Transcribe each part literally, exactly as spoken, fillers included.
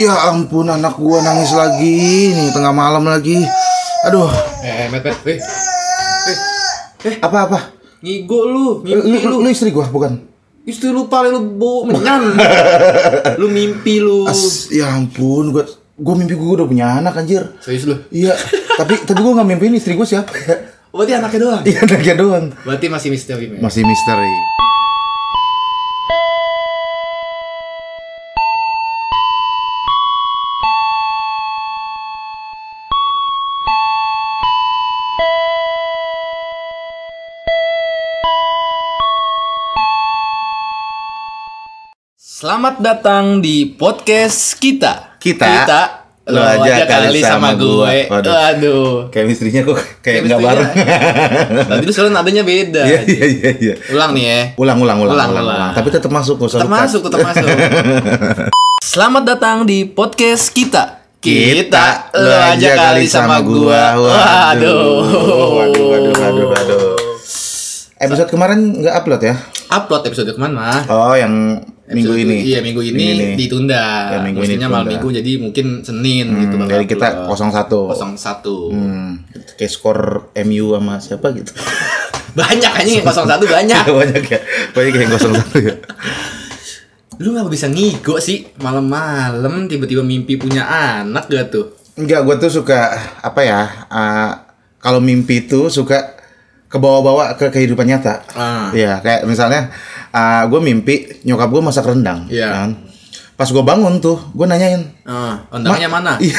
Ya ampun, anak gua nangis lagi nih tengah malam lagi. Aduh. Eh, met, met, eh, eh, eh, apa apa? Ngigo lu, mimpi lu. Lu istri gua bukan? Istri lu paling lu bau menyan. Lu mimpi lu. As, ya ampun, gua, gua mimpi gua udah punya anak anjir. Serius lu? Iya. tapi, tapi gua nggak mimpiin istri gua siapa. Berarti anaknya doang. Iya, anaknya doang. Berarti masih misteri. Man. Masih misteri. Selamat datang di podcast kita. Kita, kita lo aja kali sama, sama gue. Waduh. Aduh. Chemistry-nya kok kayak enggak bareng. Tadi lu soalnya nadanya beda. Iya iya iya iya. Ulang nih ya. Ulang ulang ulang ulang. ulang, ulang. ulang. Tapi tetap masuk kok. Tetap masuk, tetap masuk. Selamat datang di podcast kita. Kita, kita lo aja kali sama, sama gue. Waduh. Waduh waduh waduh waduh. Episode kemarin enggak upload ya? Upload episode kemarin mah. Oh, yang minggu ini. Iya, minggu ini, minggu ini. ditunda. Ya, minggu Maksudnya ini malam minggu jadi mungkin Senin hmm, gitu. Jadi kita nol satu nol satu Hmm. Kayak skor M U sama siapa gitu. Banyak anjing nol satu banyak. Banyak ya. Banyak yang nol satu ya. Lu enggak bisa ngigo sih malam-malam tiba-tiba mimpi punya anak gak tuh? Enggak, gua tuh suka apa ya? Uh, kalau mimpi itu suka kebawa-bawa ke kehidupan nyata. Ah. Ya, kayak misalnya uh, gue mimpi nyokap gue masak rendang. Iya. Kan? Pas gue bangun tuh, gue nanyain. Ah, rendangnya Ma, mana? Iya.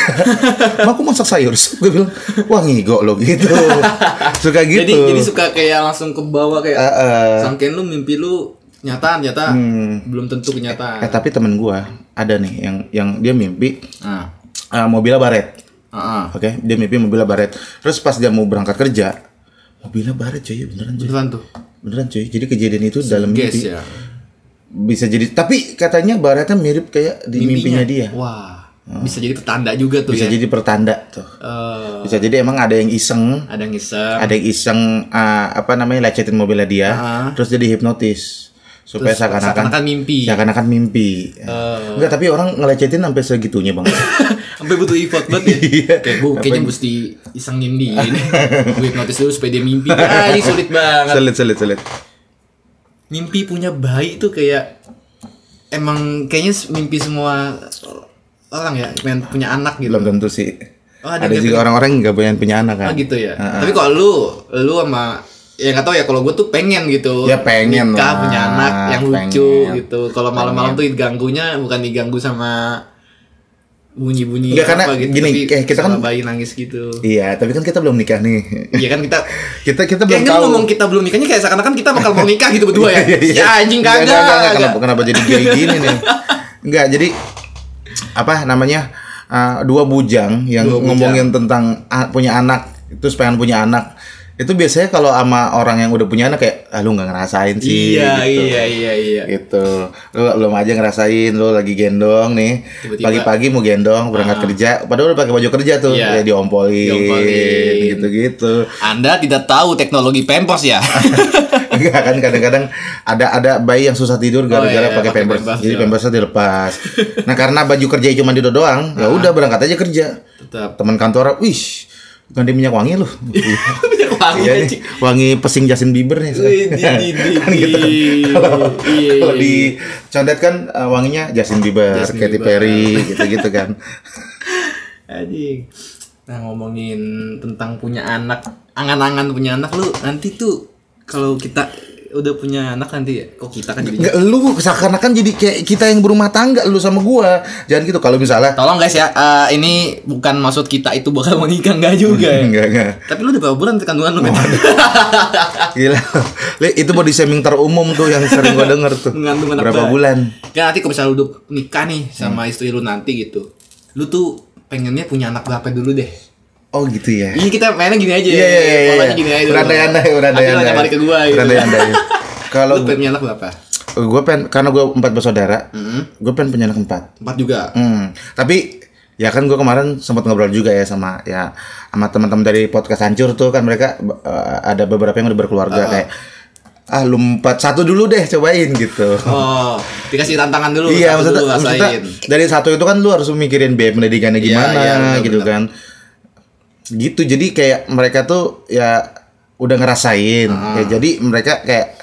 Ma, aku masak sayur. Gue bilang, wah ngigo lo gitu. Suka gitu. Jadi, jadi suka kayak langsung kebawa kayak. Uh, uh, Sangkain lu mimpi lu nyataan nyata. Hmm. Belum tentu kenyataan. Eh, eh tapi temen gue ada nih yang yang dia mimpi ah. uh, mobilnya baret. Ah, ah. Oke, okay? Dia mimpi mobilnya baret. Terus pas dia mau berangkat kerja. Mobilnya baret coy, beneran coy. Beneran tuh. Beneran coy. Jadi kejadian itu Sugest, dalam mimpi. Ya. Bisa jadi, tapi katanya baretnya mirip kayak di mimpinya, mimpinya dia. Wah. Hmm. Bisa jadi pertanda juga tuh bisa ya. Bisa jadi pertanda tuh. Uh, bisa jadi emang ada yang iseng, ada yang iseng. Ada yang iseng uh, apa namanya? lecetin mobilnya dia, uh, terus jadi hipnotis. Supaya seakan-akan mimpi. Seakan-akan mimpi. Uh, Enggak, tapi orang ngelecetin sampai segitunya, Bang. Sampai butuh effort banget ya. Kayak gue kayaknya mesti isengin dia ini. Gue hipnotis dulu supaya dia mimpi. Ah, ini sulit banget. Sulit, sulit, sulit. Mimpi punya bayi tuh kayak emang kayaknya mimpi semua orang ya, pengen punya anak gitu. Belum tentu sih. Oh, ada, ada juga orang-orang yang gak pengen punya anak kan. Oh gitu ya. Uh-huh. Tapi kalau lu, lu sama ya nggak tahu ya, kalau gue tuh pengen gitu ya, pengen nikah lah, punya anak yang pengen lucu gitu. Kalau malam-malam tuh diganggunya bukan diganggu sama bunyi-bunyi nggak, karena apa gitu, gini kayak kita kan bayi nangis gitu. Iya, tapi kan kita belum nikah nih. Iya kan kita kita kita belum tahu. Kan ngomong kita belum nikahnya kayak seakan-akan kita bakal mau nikah gitu berdua ya. Ya anjing kagak. Kenapa, kenapa jadi kayak gini nih? Enggak, jadi apa namanya uh, dua bujang yang dua ngomongin bujang tentang uh, punya anak, terus pengen punya anak. Itu biasanya kalau sama orang yang udah punya anak kayak, ah lu gak ngerasain sih. Iya, gitu. iya, iya, iya. Gitu. Lu belum aja ngerasain, lu lagi gendong nih. Tiba-tiba pagi-pagi mau gendong, berangkat ah. kerja. Padahal lu pakai baju kerja tuh. Iya. Ya diompolin, diompolin. Gitu-gitu. Anda tidak tahu teknologi Pampers ya? Enggak, kan kadang-kadang ada ada bayi yang susah tidur gara-gara oh, iya, pakai Pampers. Pampers. Jadi Pampersnya dilepas. Nah, karena baju kerjanya cuma di doang, ya udah berangkat aja kerja. Tetap. Teman kantor, wih, ganti minyak wangi lu. Minyak wangi iya nih, wangi pesing Justin Bieber nih. Kan gitu kan. Kalau di condet kan wanginya Justin Bieber, Justin Katy Bieber. Perry gitu-gitu kan. Anjing. Nah, ngomongin tentang punya anak, angan-angan punya anak lu nanti tuh kalau kita udah punya anak nanti ya. Kok kita kan jadi lu seakan-akan jadi kayak kita yang berumah tangga lu sama gua. Jangan gitu kalau misalnya. Tolong guys ya, uh, ini bukan maksud kita itu bakal menikah, enggak juga ya. Enggak, enggak. Tapi lu udah berapa bulan kandungan lu? Oh. Gila. Itu body shaming terumum tuh yang sering gua denger tuh. Berapa bulan? Kan nanti kalau misalnya lu udah nikah nih sama hmm. istri lu nanti gitu. Lu tuh pengennya punya anak berapa dulu deh? Oh gitu ya. Ini kita mainnya gini aja. Iya iya iya. Mainnya gini aja. Berandai-andai, berandai-andai. Nanti balik ke gua gitu. Berandai-andai. Kalau lu pengen punya anak berapa? Gua pengen, karena gua empat bersaudara. Mm-hmm. Gua pengen punya anak empat. Empat juga. Hmm. Tapi ya kan gue kemarin sempat ngobrol juga ya sama ya sama teman-teman dari podcast hancur tuh kan mereka uh, ada beberapa yang udah berkeluarga uh-huh. kayak ah lompat satu dulu deh, cobain gitu. Oh, dikasih tantangan dulu. Iya, maksud, dulu maksudnya dari satu itu kan lu harus mikirin biaya pendidikannya gimana, iya, iya, bener, gitu bener. Kan gitu, jadi kayak mereka tuh ya udah ngerasain ah. Ya, jadi mereka kayak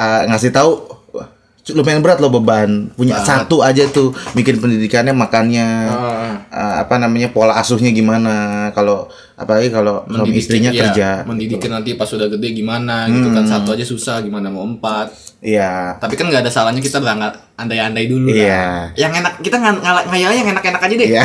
uh, ngasih tahu lumayan berat loh beban punya Bahat. Satu aja tuh bikin pendidikannya, makannya ah. uh, apa namanya, pola asuhnya gimana, kalau apalagi kalau suami istrinya ya, kerja mendidikin gitu. Nanti pas udah gede gimana hmm. gitu kan, satu aja susah gimana mau empat. Iya, tapi kan nggak ada salahnya kita berangkat andai-andai dulu iya. Lah yang enak kita ng- ng- ngayalnya yang enak-enak aja deh iya.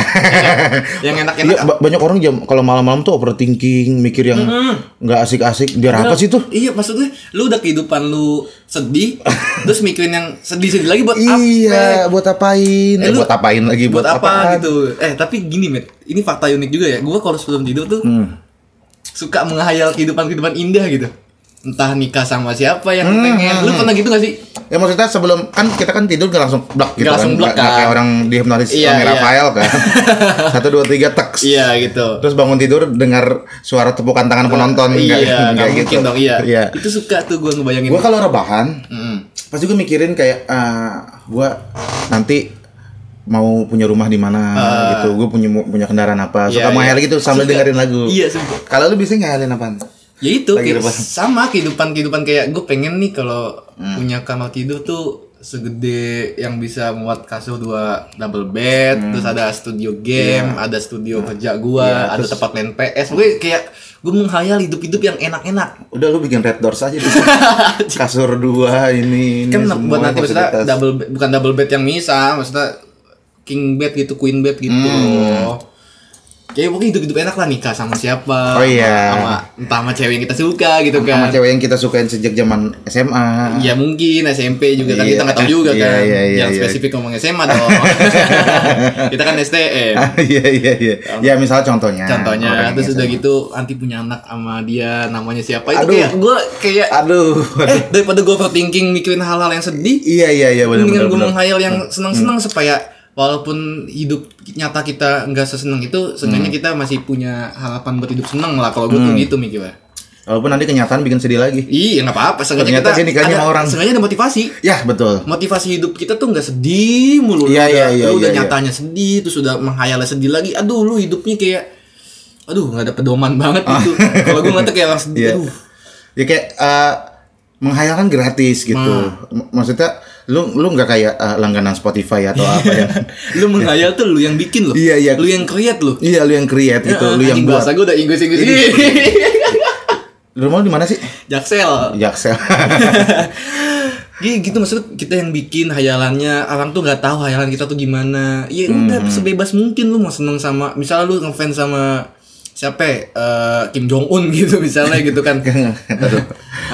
Yang enak-enak iya, b- banyak orang jam kalau malam-malam tuh overthinking, mikir yang nggak mm-hmm. asik-asik biar apa sih tuh iya, maksudnya lu udah kehidupan lu sedih terus mikirin yang sedih-sedih lagi buat apa? Iya, buat apain? Eh, buat apain lagi? Buat, buat apa apaan? Gitu? Eh, tapi gini, Met. Ini fakta unik juga ya. Gue kalau sebelum tidur tuh hmm. suka menghayal kehidupan-kehidupan indah gitu. Entah nikah sama siapa yang hmm. pengen. Lu pernah gitu gak sih? Ya maksudnya sebelum kan kita kan tidur gak langsung blak gitu, gak langsung kan. Blak kan. Gak kayak orang dihipnotis iya, sama iya. Rafael kan. Satu dua tiga teks. Iya gitu. Terus bangun tidur dengar suara tepukan tangan penonton. Iya, gak, gak mungkin gitu. Dong. Iya. Iya. Itu suka tuh gue ngebayangin. Gue kalau rebahan. Mm-hmm. Pas juga mikirin kayak uh, gue nanti mau punya rumah di mana uh, gitu, gue punya punya kendaraan apa, suka iya, ngayal iya. Gitu sambil suka. Dengerin lagu. Iya. Kalau lu bisa ngayalin apaan? Ya itu kayak sama kehidupan kehidupan kayak gue pengen nih kalau hmm. punya kamar tidur tuh segede yang bisa muat kasur dua double bed, hmm. terus ada studio game, yeah. ada studio hmm. kerja gue, yeah, ada terus... tempat main P S. Gue kayak gue menghayal hidup-hidup yang enak-enak. Udah lu bikin Red Doors aja bisa. Kasur dua ini, ini kan buat nanti maksudnya double bed, bukan double bed yang misah, maksudnya king bed gitu, queen bed gitu. Hmm. Kayak pokoknya hidup-hidup enak lah, nikah sama siapa, oh, iya. sama entah sama cewek yang kita suka gitu kan. Sama cewek yang kita sukain sejak zaman S M A. Iya mungkin S M P juga kan iya. Kita nggak tahu juga kan. Iya, iya, iya, yang iya. Spesifik ngomong S M A dong. Kita kan S T M. Iya iya iya. Um, ya misalnya contohnya. Contohnya terus udah gitu nanti punya anak sama dia namanya siapa itu aduh. Kayak gue kayak aduh. Eh daripada gue overthinking mikirin hal-hal yang sedih. Iya iya iya benar benar. Mendingan gue menghayal yang senang-senang hmm. supaya walaupun hidup nyata kita nggak seseneng itu, seenggaknya kita masih punya harapan buat hidup seneng lah. Kalau gue tuh hmm. gitu mikirnya. Walaupun nanti kenyataan bikin sedih lagi. Iya nggak apa-apa. Seenggaknya kita ada, orang. Seenggaknya ada motivasi. Ya betul. Motivasi hidup kita tuh nggak sedih mulu. Iya iya iya. Lu udah ya, nyatanya ya. Sedih, terus udah menghayalnya sedih lagi. Aduh lu hidupnya kayak, aduh nggak ada pedoman banget gitu. Kalau gue ngeliatnya kayak orang sedih. Yeah. Aduh. Ya kayak uh, menghayalkan gratis gitu. M- maksudnya. Lu lu nggak kayak uh, langganan Spotify atau apa yang lu menghayal tuh lu yang bikin lo iya, iya. Lu yang create lo iya lu yang create gitu ya, lu yang buat. Bahasa gue udah Inggris-Inggris ini. Lu mau di mana sih? Jaksel Jaksel gitu, maksud kita yang bikin hayalannya, orang tuh nggak tahu hayalan kita tuh gimana ya udah hmm. sebebas mungkin. Lu mau seneng sama misalnya lu ngefans sama siapa uh, Kim Jong Un gitu misalnya gitu kan.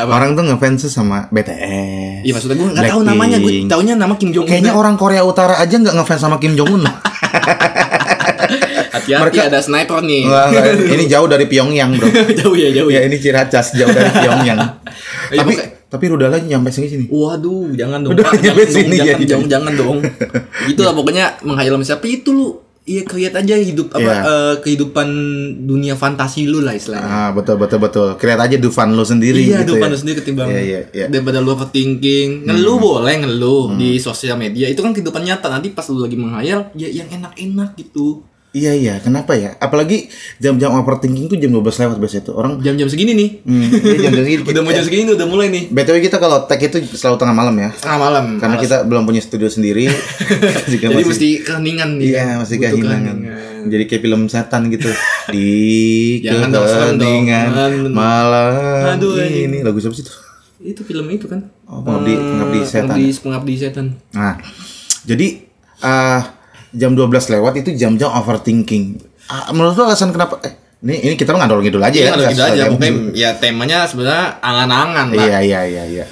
Orang tuh ngefans sama B T S. Iya maksudnya gue nggak tahu namanya, gue taunya nama Kim Jong Un. Kayaknya orang Korea Utara aja nggak ngefans sama Kim Jong Un. Hati-hati mereka... ada sniper nih. Wah, ini jauh dari Pyongyang bro. Jauh ya jauh. Ya, ya ini Ciracas jauh dari Pyongyang. Tapi ya, tapi rudalnya nyampe sini. Waduh jangan dong. Udah, nyampe sini jangan ya, dong, jangan dong. Itulah pokoknya menghayal sama siapa itu lu. Iya create aja hidup apa yeah. uh, kehidupan dunia fantasi lu lah istilahnya. Ah betul betul betul. Create aja dufan lu sendiri. Iya gitu dufan ya. Lu sendiri ketimbang yeah, yeah, yeah. daripada lu overthinking. Ngeluh hmm. boleh ngeluh hmm. di sosial media itu kan kehidupan nyata, nanti pas lu lagi menghayal ya yang enak-enak gitu. Iya iya, kenapa ya? Apalagi jam-jam overthinking tuh jam dua belas lewat biasanya tuh. Orang jam-jam segini nih. Hmm, iya, jam-jam segini. Udah mau jam segini udah mulai nih. B T W kita kalau tag itu selalu tengah malam ya. Tengah malam. Karena malas. Kita belum punya studio sendiri. Jadi masih, mesti keheningan nih. Iya, masih keheningan. Jadi kayak film setan gitu. Di keheningan malam. Aduh, ini lagu siapa sih tuh? Itu film itu kan. Oh, Pengabdi, Pengabdi Setan. Pengabdi, Pengabdi Setan. Nah. Jadi eh uh, jam dua belas lewat itu jam-jam overthinking. Ah, menurut lo alasan kenapa? Eh, ini ini kita nggak ngidul aja ya. Ngidul aja. Mungkin ya temanya sebenarnya angan-angan lah. Iya iya iya iya.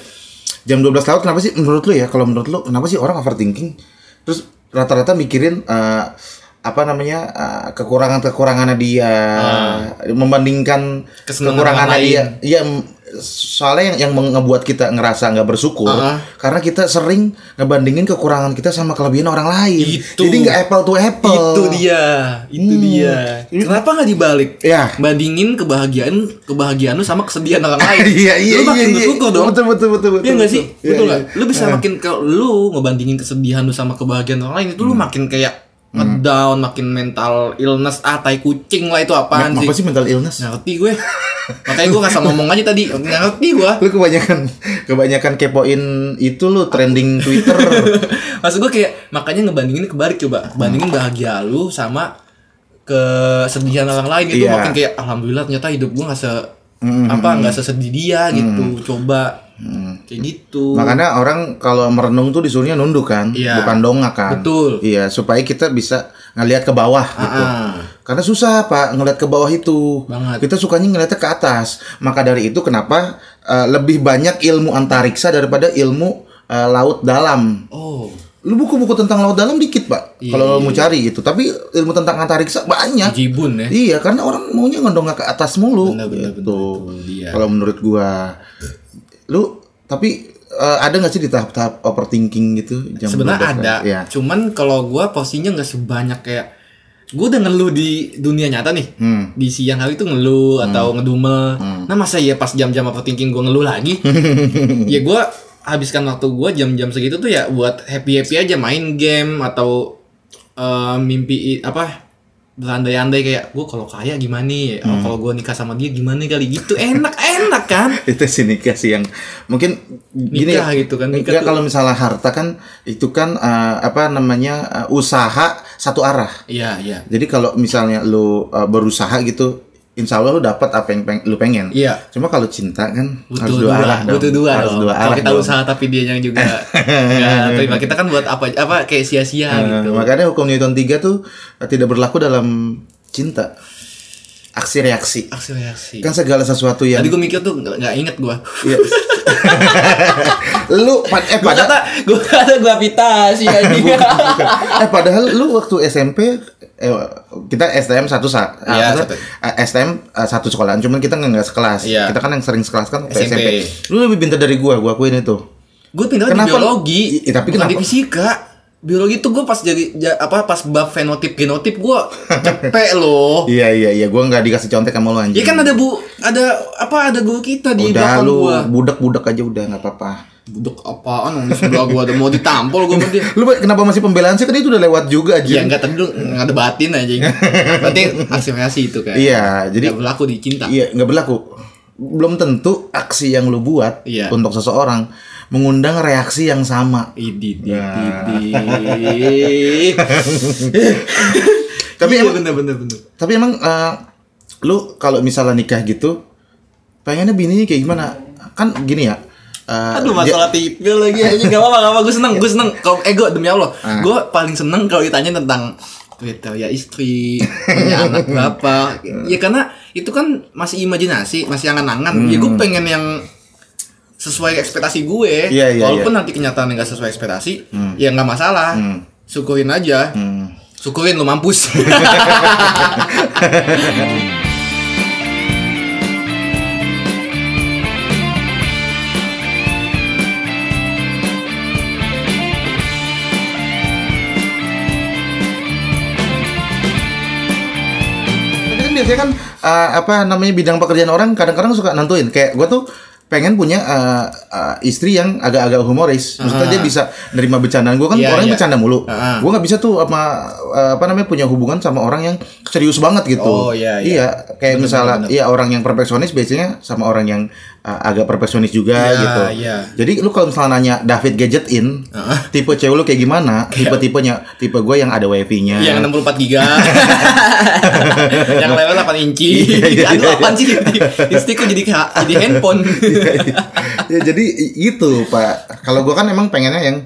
Jam dua belas lewat kenapa sih menurut lo ya? Kalau menurut lo kenapa sih orang overthinking? Terus rata-rata mikirin uh, apa namanya? Uh, kekurangan-kekurangannya dia, uh, membandingkan kekurangannya dia. Iya, soalnya yang, yang ngebuat kita ngerasa nggak bersyukur uh-huh. karena kita sering ngebandingin kekurangan kita sama kelebihan orang lain. Itu. Jadi nggak apple to apple. Itu dia, itu hmm. dia. Kenapa nggak dibalik? Ya. Bandingin kebahagiaan kebahagiaan lu sama kesedihan orang lain. Iya iya lu makin iya, bersyukur iya. dong. Betul betul betul betul. Iya nggak sih? Iya, betul nggak? Iya. Lu bisa makin kalau lu ngebandingin kesedihan lu sama kebahagiaan orang lain itu hmm. lu makin kayak ngedown, hmm. makin mental illness. Ah, tai kucing lah, itu apaan N- sih? Apa sih mental illness? Nggak ngerti gue. Makanya gue nggak sama ngomong aja tadi. Nggak ngerti gue. Lu kebanyakan kebanyakan kepoin itu lu trending Twitter. Maksud gue kayak makanya ngebandingin kebalik coba. Bandingin bahagia lu sama kesedihan orang lain itu yeah. makin kayak alhamdulillah ternyata hidup gue nggak se mm-hmm. apa nggak sesedih dia gitu. Mm-hmm. Coba. Hmm. Kayak gitu. Makanya orang kalau merenung tuh disuruhnya nunduk kan, ya. Bukan dongak kan. Betul. Iya, supaya kita bisa ngelihat ke bawah A-a. gitu. Karena susah Pak ngelihat ke bawah itu. Banget. Kita sukanya ngelihatnya ke atas. Maka dari itu kenapa uh, lebih banyak ilmu antariksa daripada ilmu uh, laut dalam. Oh. Lu buku-buku tentang laut dalam dikit Pak yeah. kalau mau cari gitu, tapi ilmu tentang antariksa banyak. Jibun ya. Iya, karena orang maunya ngedongak ke atas mulu. Benar-benar gitu. Kalau menurut gua lu tapi uh, ada nggak sih di tahap-tahap overthinking gitu? Sebenarnya ada, ya. Cuman kalau gue posisinya nggak sebanyak kayak gue udah ngeluh di dunia nyata nih, hmm. di siang hari tuh ngeluh hmm. atau ngedumel. Hmm. Nah masa ya pas jam-jam overthinking gue ngeluh lagi? Ya gue habiskan waktu gue jam-jam segitu tuh ya buat happy-happy aja, main game atau uh, mimpi apa? Berandai-andai kayak gue kalau kaya gimana nih, oh, hmm. kalau gue nikah sama dia gimana kali gitu, enak-enak kan? Itu sih nikah sih yang mungkin gini nikah ya, gitu kan? Nikah kalau misalnya harta kan itu kan uh, apa namanya uh, usaha satu arah. Iya iya. Jadi kalau misalnya lu uh, berusaha gitu, insya Allah lu dapat apa yang peng- lu pengen. Iya. Cuma kalau cinta kan butuh harus dua, dua arah. Butuh dong. dua. Harus dua arah. Kalau kita dong. Usaha tapi dia yang juga nggak terima kita kan buat apa apa kayak sia-sia uh, gitu. Makanya hukum Newton tiga tuh tidak berlaku dalam cinta. Aksi reaksi. Aksi reaksi. Kan segala sesuatu yang. Tadi gue mikir tuh nggak nggak inget gue. Iya. Lu eh pada kata gue kata gue pita sih aja. Eh padahal lu waktu S M P eh, kita S T M satu saat. Ya, satu. S T M satu sekolahan. Cuman kita nggak sekelas. Ya. Kita kan yang sering sekelas kan S M P. S M P. Lu lebih pintar dari gue. Gue akuin itu. Gue pintar di biologi. I, tapi kenapa? Bukan di fisika. Biologi tuh gue pas jadi ja, apa pas bab fenotip genotip gue cepet loh. Iya iya iya gue nggak dikasih contek sama lo anjing. Iya kan ada bu ada apa ada guru kita di belakang gue. Udah lu budak budak aja udah nggak apa-apa. Budak apaan di sebelah gue ada mau ditampol gue berarti. Lu kenapa masih pembelaan sih? Kan itu udah lewat juga aja. Iya nggak tadi lu nggak debatin aja. Berarti aksi-aksi itu kan. Iya jadi. Nggak berlaku di cinta. Iya nggak berlaku. Belum tentu aksi yang lu buat iya. untuk seseorang mengundang reaksi yang sama. Idi, idi, idi. Tapi emang bener-bener. Tapi emang uh, lu kalau misalnya nikah gitu, pengennya bininya kayak gimana? Kan gini ya. Uh, Aduh masalah dia... tipil lagi aja. Gak apa-apa, gak apa. Gue seneng, gue seneng. Kalau ego demi Allah, uh. gue paling seneng kalau ditanya tentang gitu ya istri, punya anak berapa. Ya karena itu kan masih imajinasi, masih angan-angan. Hmm. Ya gue pengen yang sesuai ekspektasi gue, yeah, yeah, walaupun yeah. nanti kenyataannya nggak sesuai ekspektasi, hmm. ya nggak masalah, hmm. syukurin aja, hmm. syukurin lu mampus. Tapi kan biasanya kan uh, apa namanya bidang pekerjaan orang kadang-kadang suka nentuin, kayak gue tuh pengen punya uh, uh, istri yang agak-agak humoris, maksudnya uh-huh. dia bisa nerima bercandaan gue kan yeah, orangnya yeah. bercanda mulu, uh-huh. gue nggak bisa tuh apa uh, apa namanya punya hubungan sama orang yang serius banget gitu, oh, yeah, yeah. iya kayak bener, misalnya bener. Iya orang yang perfeksionis biasanya sama orang yang uh, agak perfeksionis juga yeah, gitu, yeah. Jadi lu kalau misalnya nanya David Gadgetin, uh-huh. tipe cewek lu kayak gimana, yeah. tipe-tipenya, tipe gue yang ada wifi-nya, yang enam puluh empat giga, yang level delapan inci, yang delapan sih, istriku jadi jadi handphone. Ya jadi itu Pak. Kalau gue kan emang pengennya yang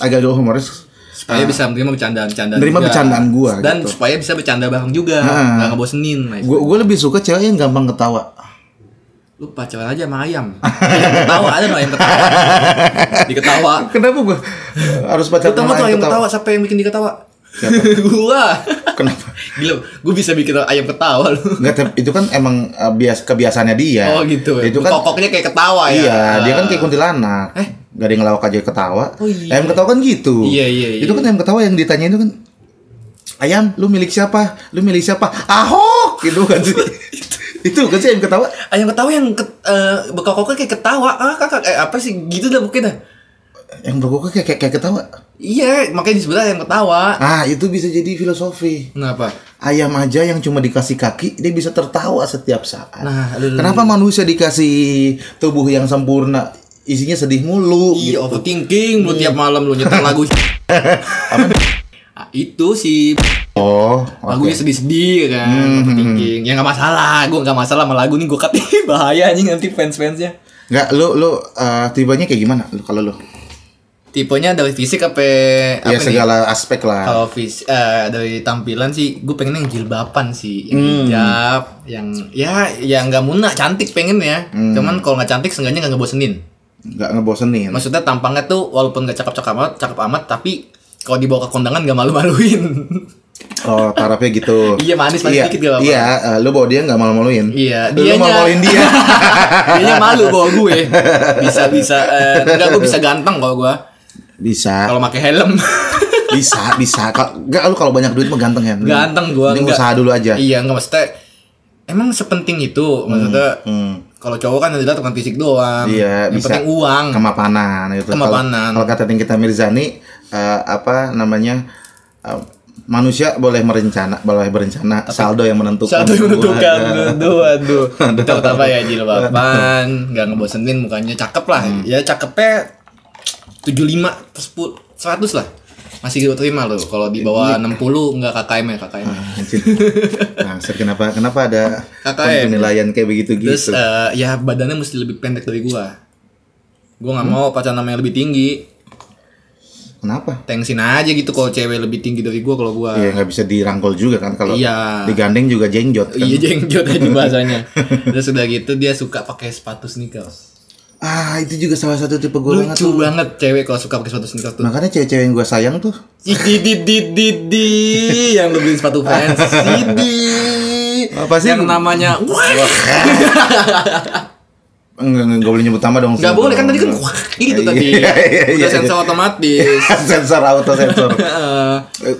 agak agak humoris supaya uh, bisa menerima bercandaan-bercandaan. Menerima bercandaan gue. Dan gitu. Supaya bisa bercanda bareng juga, nah, nggak ngebosenin. Gue gue lebih suka cewek yang gampang ketawa. Lu pacaran aja sama ayam. Ayam ketawa ada nggak ayam ketawa? Diketawa. Kenapa gue harus pacaran sama ayam ketawa? Ketawa siapa yang bikin diketawa? Gua. Kenapa? Gila, gua bisa bikin ayam ketawa lu. Enggak, itu kan emang uh, bias kebiasaannya dia. Oh gitu. Itu kan kokoknya kayak ketawa ya. Iya, ah. Dia kan kayak kuntilanak. Eh, enggak ada yang ngelawak aja ketawa. Oh, iya. Ayam ketawa kan gitu. Iya, iya, iya. Itu kan ayam ketawa yang ditanya itu kan, "Ayam, lu milik siapa? Lu milik siapa?" Ahok gitu kan sih. Itu kan sih ayam ketawa. Ayam ketawa yang ket, uh, berkokoknya kayak ketawa. Ah, kakak eh, apa sih gitu dah mungkin dah. Yang berkokok kayak, kayak kayak ketawa. Iya, makanya disebutnya ayam ketawa. Ah, itu bisa jadi filosofi. Kenapa? Ayam aja yang cuma dikasih kaki, dia bisa tertawa setiap saat. Nah, aduh, kenapa aduh. Manusia dikasih tubuh yang sempurna, isinya sedih mulu? Iya, gitu. Overthinking mulu, hmm. Tiap malam lu nyetel lagu. Apa? Nah, itu si oh, lagunya okay. Sedih-sedih kan, hmm, overthinking. Hmm. Ya nggak masalah, gua nggak masalah sama lagu nih, gua kat bahaya anjing nanti fans-fansnya. Nggak, lu lu uh, tibanya kayak gimana? Lu kalau lu tipenya dari fisik apa? Ya apa segala nih? Aspek lah. Kalau fisik uh, dari tampilan sih, gue pengen yang jilbaban sih, yang hijab, hmm. yang ya, yang nggak muna, cantik pengen ya. Hmm. Cuman kalau nggak cantik, seenggaknya nggak ngebosenin. Nggak ngebosenin. Maksudnya tampangnya tuh walaupun nggak cakep-cakep amat, cakep amat, tapi kalau dibawa ke kondangan nggak malu-maluin. Oh, tarafnya gitu. Iya, manis-manis iya, dikit gak apa-apa. Iya, uh, lu bawa dia gak malu-maluin. Iya, dianya, lu malu-maluin dia. Dianya malu bawa gue. Bisa-bisa uh, enggak, gue bisa ganteng kalau gue. Bisa. Kalau pakai helm. Bisa, bisa. Enggak, lu kalau banyak duit mah ganteng ya. Ganteng gue. Ini usaha dulu aja. Iya, enggak maksudnya. Emang sepenting itu maksudnya. Hmm, hmm. Kalau cowok kan adalah teman fisik doang. Iya, yang penting uang. Kemapanan gitu. Kemapanan. Kalau kata Nikita Mirzani uh, apa namanya? Uh, Manusia boleh merencana, boleh berencana. Tapi saldo yang menentukan. Saldo yang menentukan. Aduh, aduh. Kita apa ya jilbaban, nggak ngebosenin, mukanya cakep lah. Hmm. Ya cakepnya tujuh puluh lima, seratus lah. Masih gue terima loh. Kalau di bawah enam puluh nggak K K M ya K K M. Nah, kenapa kenapa ada penilaian kayak begitu gitu? Terus uh, ya badannya mesti lebih pendek dari gua. Gua nggak hmm. mau pacaran sama yang lebih tinggi. Kenapa? Tensin aja gitu kalau cewek lebih tinggi dari gua kalau gua. Iya, enggak bisa dirangkul juga kan kalau iya. Digandeng juga jengjot kan. Iya, jengjot aja bahasanya. Terus udah gitu dia suka pakai sepatu sneakers. Ah, itu juga salah satu tipe gua banget. Lucu banget cewek kalau suka pakai sepatu sneakers tuh. Makanya cewek-cewek yang gua sayang tuh. Di di di di, di. Yang lu beliin sepatu fans. Di. Apa sih yang namanya? Enggak, enggak boleh nyebut nama dong. Enggak boleh kan tadi kan gitu tadi. Iya, iya, iya, udah sensor iya. Otomatis. Sensor auto sensor.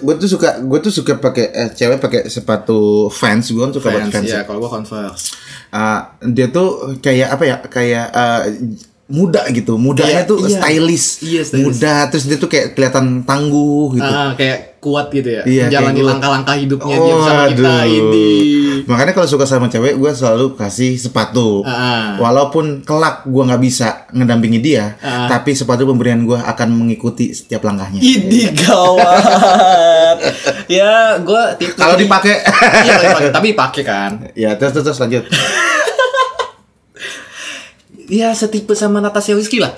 Gue tuh suka gue tuh suka pakai eh, cewek pakai sepatu Vans, gue kan suka pakai Vans. Iya, kalau gue Converse. Uh, dia tuh kayak apa ya? Kayak uh, muda gitu. Mudanya kayak, tuh iya. Stylish. Iya, stylish. Muda terus dia tuh kayak kelihatan tangguh gitu. Uh, kayak kuat gitu ya. Iya, menjalani langkah-langkah hidupnya oh, dia bersama kita ini. Makanya kalau suka sama cewek gue selalu kasih sepatu. Uh-huh. Walaupun kelak gue gak bisa ngedampingi dia, uh-huh. Tapi sepatu pemberian gue akan mengikuti setiap langkahnya. Idi gawat. Ya gue tipe kalau dipakai. Iya, tapi pakai kan. Ya terus terus lanjut. Ya setipe sama Natasha Rizky lah.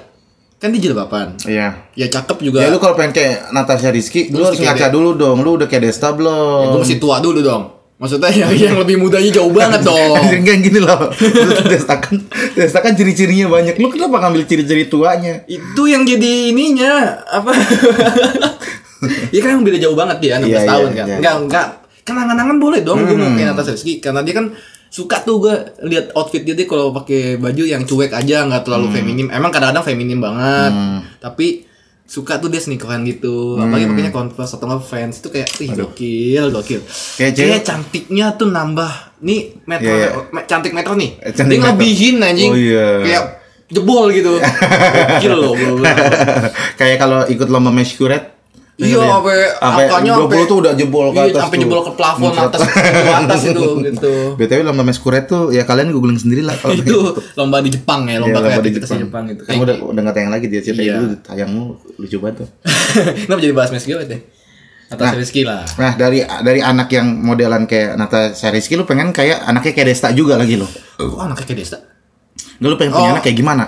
Kan dia jilbaban. Iya. Ya cakep juga. Ya lu kalau pengen kayak Natasha Rizky, lu harus ngaca dulu dong. Lu udah kayak Desta belum? Ya, gue masih tua dulu dong. Maksudnya yang, yang lebih mudanya jauh banget dong. Enggak gini loh. Desta kan, Desta kan ciri-cirinya banyak. Lu kenapa ngambil ciri-ciri tuanya? Itu yang jadi ininya apa? Iya kan yang beda jauh banget dia enam belas yeah, tahun yeah, kan. Yeah. Enggak enggak. Kenangan-kenangan boleh dong. Hmm. Gue mau kayak Natasha Rizky karena dia kan suka tuh gue lihat outfit dia deh kalau pakai baju yang cuek aja nggak terlalu hmm. feminim. Emang kadang-kadang feminim banget. Hmm. Tapi suka tuh dia sneakeran gitu, apalagi hmm. pakainya Converse atau nggak Vans itu kayak, ih gokil, gokil. Kayak kaya cantiknya tuh nambah, nih metro, yeah. me- cantik metro nih, eh, cantik dia ngelebihin anjing, oh, yeah. Kayak jebol gitu, gokil loh. Kayak kalau ikut lomba mesyuarat. Iya, apa angkanya sampai dua puluh tuh udah jebol ke atas. Iya, sampai jebol ke plafon atas, ke atas itu gitu. B T W lomba mesyuarat tuh ya kalian googling sendiri lah kalau itu lomba di Jepang ya, lomba, lomba kreativitas di Jepang, Jepang itu. Kamu udah udah enggak tayang lagi dia cerita iya. Itu tayangmu lucu banget tuh. Kenapa jadi bahas mesyuarat deh? Natasha Rizky lah. Nah, dari dari anak yang modelan kayak Natasha Rizky lu pengen kayak anaknya kayak Desta juga lagi lo. Oh, anaknya kayak Desta. Enggak, lu pengen punya oh. anak kayak gimana?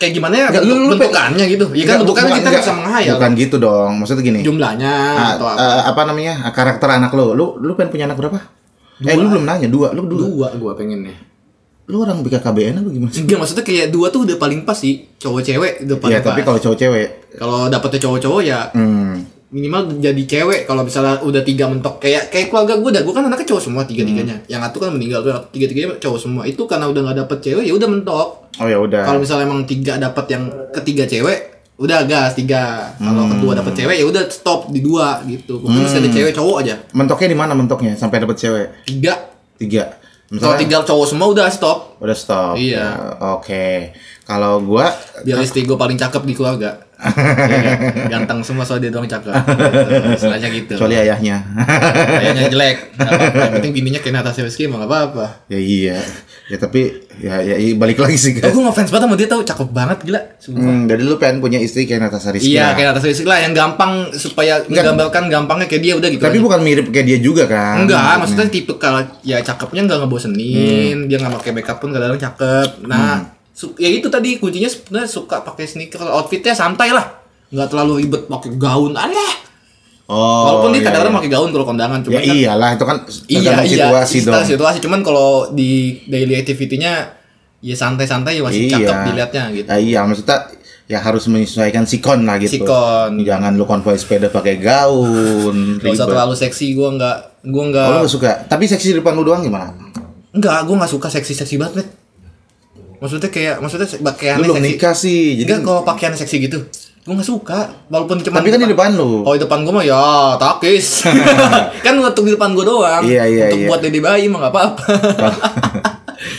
Kayak gimana ya bentuk, lu, lu, bentukannya gitu. Iya kan bentukannya kita enggak bisa menghayal. Bukan gitu dong. Maksudnya gini. Jumlahnya a, atau apa? A, apa namanya? Karakter anak lo. Lu lu pengen punya anak berapa? Dua. Eh lu belum nanya. Dua. Lu dua. Dua gua pengennya. Lu orang B K K B N apa gimana? Enggak, maksudnya kayak dua tuh udah paling pas sih. Cowok cewek udah paling ya, pas. Iya, tapi kalau cowok cewek. Kalau dapetnya cowok-cowok ya hmm. minimal jadi cewek kalau misalnya udah tiga mentok, kayak kayak keluarga gue dah, gue kan anaknya cowok semua tiga-tiganya, hmm. yang satu kan meninggal, tiga-tiganya cowok semua. Itu karena udah nggak dapet cewek ya udah mentok. Oh ya udah, kalau misalnya emang tiga dapet yang ketiga cewek udah gas tiga, kalau hmm. kedua dapet cewek ya udah stop di dua gitu. Mungkin hmm. ada cewek cowok aja. Mentoknya di mana mentoknya sampai dapet cewek tiga tiga kalau tiga cowok semua udah stop udah stop iya ya, oke okay. Kalau gue biar istri gue paling cakep di keluarga. Ya, ganteng semua soal dia doang cakep. Soalnya gitu. Soalnya ayahnya. Ayahnya jelek. Yang penting bininya kena atas rezeki mah enggak apa-apa. Ya iya. Ya tapi ya, ya balik lagi sih guys. Aku ngefans banget sama dia tau, cakep banget gila. Hmm, dari dulu pengen punya istri kayak Natasha Rizky. Iya, kayak Natasha Rizky lah yang gampang supaya menggambarkan gampangnya kayak dia udah gitu. Tapi aja. Bukan mirip kayak dia juga kan. Enggak, maksudnya tipe kalau ya cakepnya enggak ngebosenin, hmm. dia enggak pakai makeup pun kadang-kadang cakep. Nah, hmm. ya itu tadi kuncinya sebenarnya suka pakai sneaker, outfitnya santai lah, nggak terlalu ribet pakai gaun aneh. Oh, walaupun dia kadang-kadang iya. pakai gaun kalau kondangan, cuma ya kan, iyalah itu kan tergantung iya, situasi iya, dong. Situasi, cuman kalau di daily activity-nya ya santai-santai ya masih iya. cakep dilihatnya gitu. Ya, iya maksudnya ya harus menyesuaikan sikon lah gitu. Sikon. Jangan lu konvoi sepeda pakai gaun. Gak usah terlalu seksi, gua nggak, gua nggak. Oh, lu nggak suka? Tapi seksi di depan lu doang gimana? Enggak, gua nggak suka seksi-seksi banget. Maksudnya kayak, maksudnya pakaiannya seksi. Belum nikah sih. Enggak, kalau pakaian seksi gitu gue gak suka. Walaupun cuman tapi kan depan, di depan lu. Oh di depan gue mah ya takis. Kan untuk di depan gue doang. Iya, iya, untuk iya. buat dede bayi mah gak apa-apa.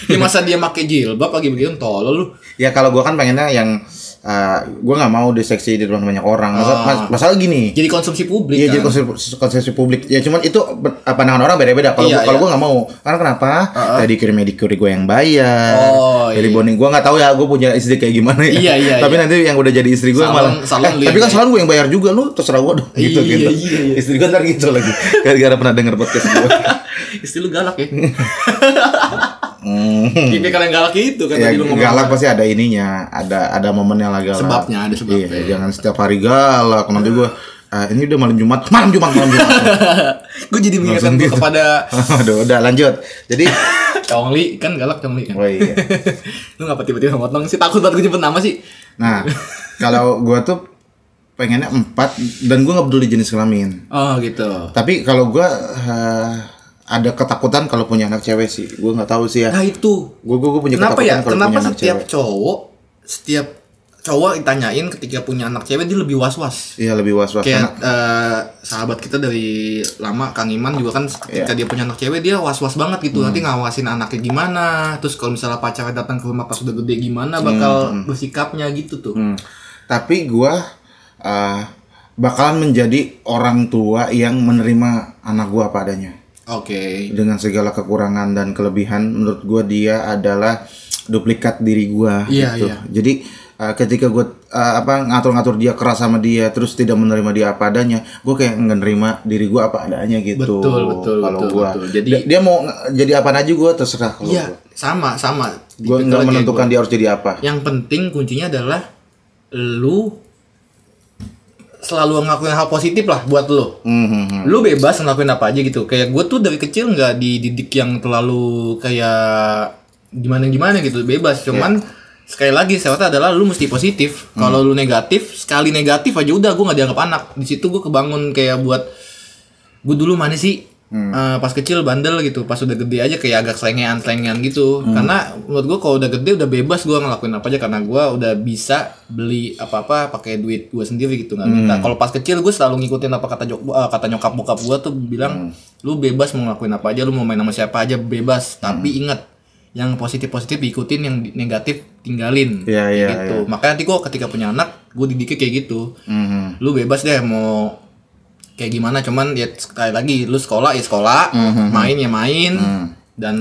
Ya masa dia pakai jilbab lagi begitu tolol lu. Ya kalau gue kan pengennya yang Uh, gue nggak mau diseksi di depan banyak orang. Masalah, ah. masalah gini. Jadi konsumsi publik. Iya kan? Jadi konsumsi, konsumsi publik. Ya cuman itu pandangan orang beda-beda. Kalau iya, kalau iya. gue nggak mau, karena kenapa? Uh-uh. Tadi kirim medikuri gue yang bayar. Oh, dari iya. bonding gue nggak tahu ya. Gue punya istri kayak gimana ya. Iya, iya, tapi iya. nanti yang udah jadi istri gue malah. Eh, tapi kan selalu gue yang bayar juga lu. Terserah gue dong. Gitu iya, gitu. Iya, iya. Istri gue ntar gitu lagi. Gara-gara pernah denger podcast gue. Istri lu galak ya. Hmm. Tipe kalian galak gitu kan ya, tadi lu ngomong. Galak pasti ada ininya, ada ada momennya lah galak. Sebabnya ada sebabnya. Iya, jangan setiap hari galak. Nanti gua uh, ini udah malam Jumat, malam Jumat, malam Jumat. Gua jadi mengingatkan gitu. Kepada aduh, udah lanjut. Jadi Congli kan galak Congli kan. Oh iya. Lu ngapa tiba-tiba motong sih? Takut banget gua nyebut nama sih. Nah, kalau gua tuh pengennya empat dan gua enggak peduli jenis kelamin. Oh, gitu. Tapi kalau gua uh, ada ketakutan kalau punya anak cewek sih, gue nggak tahu sih ya. Nah itu, gue gue punya kenapa ketakutan ya? Kalau kenapa punya anak cewek. Kenapa setiap cowok, setiap cowok ditanyain ketika punya anak cewek dia lebih was was. Iya lebih was was. Kayak uh, sahabat kita dari lama Kang Iman juga kan ketika yeah. dia punya anak cewek dia was was banget gitu. Hmm. Nanti ngawasin anaknya gimana, terus kalau misalnya pacarnya datang ke rumah pas udah gede gimana bakal hmm. bersikapnya gitu tuh. Hmm. Tapi gue uh, bakalan menjadi orang tua yang menerima anak gue apa adanya. Oke. Okay. Dengan segala kekurangan dan kelebihan, menurut gue dia adalah duplikat diri gue. Iya, gitu. Iya. Jadi uh, ketika gue uh, apa ngatur-ngatur dia keras sama dia, terus tidak menerima dia apa adanya, gue kayak nggak nerima diri gue apa adanya gitu. Betul betul. Kalau gue, jadi D- dia mau jadi apa aja gue terserah. Iya. Gua. Sama sama. Gue nggak menentukan gua. Dia harus jadi apa. Yang penting kuncinya adalah lu selalu ngelakuin hal positif lah buat lo. Mm-hmm. Lo bebas ngelakuin apa aja gitu. Kayak gue tuh dari kecil nggak dididik yang terlalu kayak gimana-gimana gitu. Bebas. Cuman yeah. sekali lagi syaratnya adalah lo mesti positif. Mm-hmm. Kalau lo negatif, sekali negatif aja udah gue nggak dianggap anak. Di situ gue kebangun kayak buat gue dulu mana sih mm. uh, pas kecil bandel gitu. Pas udah gede aja kayak agak selengean-selengean gitu. Mm. Karena menurut gue kalau udah gede udah bebas gue ngelakuin apa aja karena gue udah bisa beli apa-apa pakai duit gue sendiri gitu nggak minta. Hmm. Kalau pas kecil gue selalu ngikutin apa kata jok, uh, kata nyokap bokap gue tuh bilang hmm. lu bebas mau ngelakuin apa aja, lu mau main sama siapa aja bebas. Hmm. Tapi ingat yang positif positif diikutin, yang negatif tinggalin. Yeah, yeah, gitu. Yeah. Makanya nanti gue ketika punya anak gue didiknya kayak gitu. Hmm. Lu bebas deh mau kayak gimana, cuman ya sekali lagi lu sekolah ya sekolah, hmm. main ya main, hmm. dan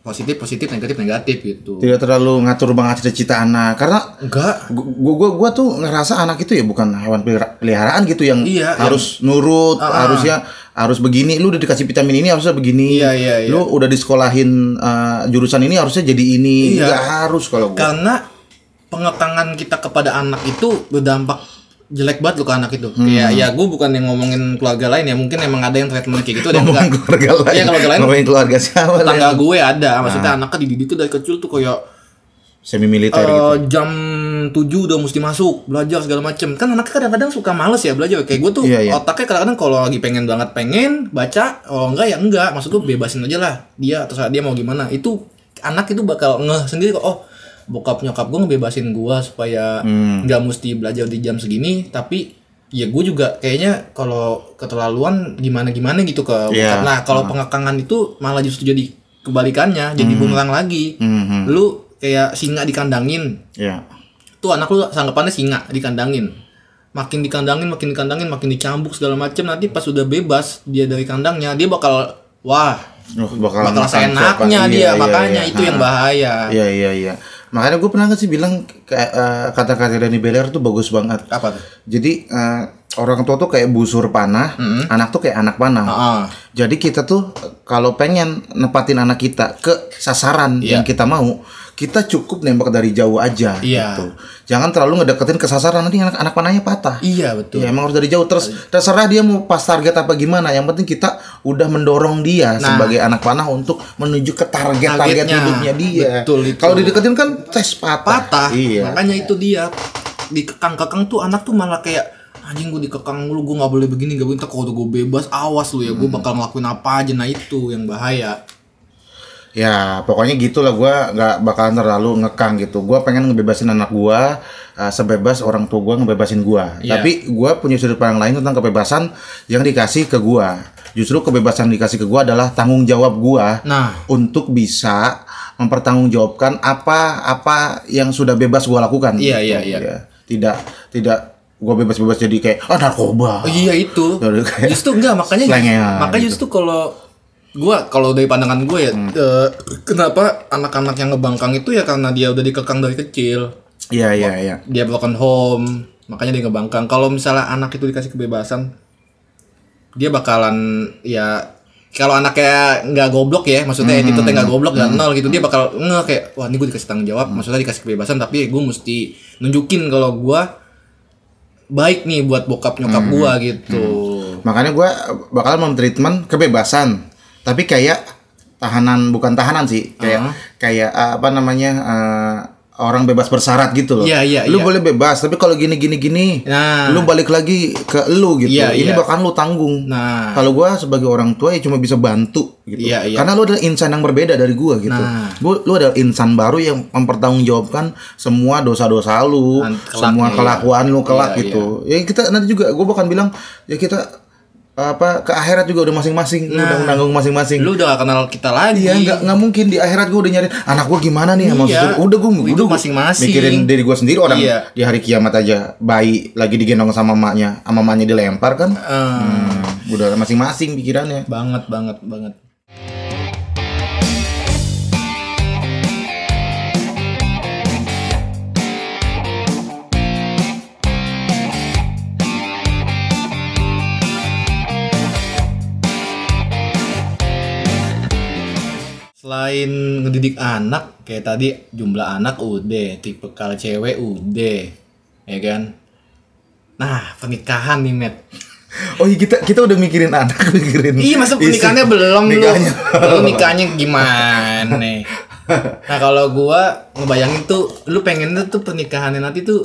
positif positif negatif negatif gitu. Tidak terlalu ngatur banget cita-cita anak karena enggak gua gua gua tuh ngerasa anak itu ya bukan hewan peliharaan gitu yang iya, harus yang, nurut, uh, harusnya harus begini, lu udah dikasih vitamin ini harusnya begini. Iya, iya, iya. Lu udah disekolahin uh, jurusan ini harusnya jadi ini. Iya. Enggak harus kalau gua. Karena pengekangan kita kepada anak itu berdampak jelek banget lu ke anak itu. Hmm. Kayak ya gue bukan yang ngomongin keluarga lain ya, mungkin emang ada yang treatment kayak gitu ada yang enggak. Keluarga lain. Iya, keluarga lain. Ngomongin keluarga siapa? Tetangga gue ada. Maksudnya nah. anaknya dididik tuh dari kecil tuh kayak semi militer uh, gitu. Jam jam tujuh udah mesti masuk belajar segala macem. Kan anaknya kadang-kadang suka males ya belajar. Kayak gue tuh yeah, yeah. otaknya kadang-kadang kalau lagi pengen banget pengen baca, oh enggak ya enggak. Maksud gue bebasin aja lah dia, terserah dia mau gimana. Itu anak itu bakal ngeh sendiri kok. Oh bokap nyokap gue ngebebasin gue supaya nggak hmm. mesti belajar di jam segini. Tapi ya gue juga kayaknya kalau keterlaluan gimana-gimana gitu ke bokap. Yeah. Nah kalau hmm. pengekangan itu malah justru jadi kebalikannya, jadi hmm. bumerang lagi. Hmm. Lu kayak singa dikandangin. Iya. Tuh anak lu sanggapannya singa dikandangin. Makin dikandangin, makin dikandangin, makin dicambuk segala macam, nanti pas udah bebas dia dari kandangnya, dia bakal wah, oh, bakal senaknya dia. Iya, makanya iya, itu iya. yang bahaya. Iya iya iya. Makanya gue pernah kan sih bilang uh, kata-kata Dani Beler tuh bagus banget. Apa tuh? Jadi uh, orang tua tuh kayak busur panah, mm-hmm. anak tuh kayak anak panah. Uh-huh. Jadi kita tuh kalau pengen nepatin anak kita ke sasaran yeah. yang kita mau, kita cukup nembak dari jauh aja yeah. gitu. Jangan terlalu ngedeketin ke sasaran, nanti anak anak panahnya patah. Iya yeah, betul. Ya, emang harus dari jauh. Terus terserah dia mau pas target apa gimana. Yang penting kita udah mendorong dia nah. sebagai anak panah untuk menuju ke target target hidupnya dia. Betul. Kalau dideketin kan tes patah. Patah. Iya. Makanya itu dia dikekang-kekang tuh anak tuh malah kayak anjing gue dikekang lu, gue nggak boleh begini, nggak boleh. Kalau gue bebas, awas lu ya, gue bakal ngelakuin apa aja. Nah itu yang bahaya. Ya pokoknya gitulah, gue nggak bakalan terlalu ngekang gitu. Gue pengen ngebebasin anak gue uh, sebebas orang tua gue ngebebasin gue. Yeah. Tapi gue punya sudut pandang lain tentang kebebasan yang dikasih ke gue. Justru kebebasan yang dikasih ke gue adalah tanggung jawab gue nah. untuk bisa mempertanggungjawabkan apa-apa yang sudah bebas gue lakukan. Iya iya iya. Tidak tidak. Gue bebas-bebas jadi kayak ah oh, narkoba. Iya itu. Justru enggak, makanya makanya gitu. Justru kalau gue kalau dari pandangan gue ya hmm. eh, kenapa anak-anak yang ngebangkang itu ya karena dia udah dikekang dari kecil. Iya iya iya. Dia broken home, makanya dia ngebangkang. Kalau misalnya anak itu dikasih kebebasan, dia bakalan ya kalau anaknya nggak goblok ya, maksudnya hmm. itu nggak goblok, nggak hmm. nol gitu, dia bakal nggak kayak wah ini gue dikasih tanggung jawab, hmm. maksudnya dikasih kebebasan, tapi gue mesti nunjukin kalau gue baik nih buat bokap nyokap hmm. gua gitu. Hmm. Makanya gua bakal mem-treatment kebebasan. Tapi kayak tahanan, bukan tahanan sih, kayak uh-huh. kayak apa namanya? Uh, orang bebas bersyarat gitu loh. Yeah, yeah, lu yeah. boleh bebas, tapi kalau gini gini gini, nah. lu balik lagi ke lu gitu. Yeah, Ini yeah. bakal lu tanggung. Nah. Kalau gua sebagai orang tua ya cuma bisa bantu gitu. Yeah, yeah. Karena lu adalah insan yang berbeda dari gua gitu. Nah. Lu, lu adalah insan baru yang mempertanggungjawabkan semua dosa-dosa lu, kelaknya, semua kelakuan yeah. lu kelak yeah, gitu. Yeah. Ya kita nanti juga gua bahkan bilang ya kita apa ke akhirat juga udah masing-masing, nah, udah menanggung masing-masing. Lu udah gak kenal kita lagi. Iya, nggak nggak mungkin di akhirat gue udah nyariin anak gue gimana nih, iya, maksudnya udah gue udah masing-masing mikirin diri gue sendiri. Orang iya. di hari kiamat aja bayi lagi digendong sama emaknya, sama emaknya dilempar kan, uh, hmm, udah masing-masing pikirannya. Banget banget banget. Selain ngedidik anak, kayak tadi jumlah anak udah, tipikal cewek udah, ya kan? Nah, pernikahan nih, Matt. Oh iya, kita kita udah mikirin anak, mikirin. Iya, masa pernikahannya isi. belum nikahnya. Lu. Lu nikahnya gimana? Nah, kalau gua ngebayangin tuh, lu pengen tuh pernikahannya nanti tuh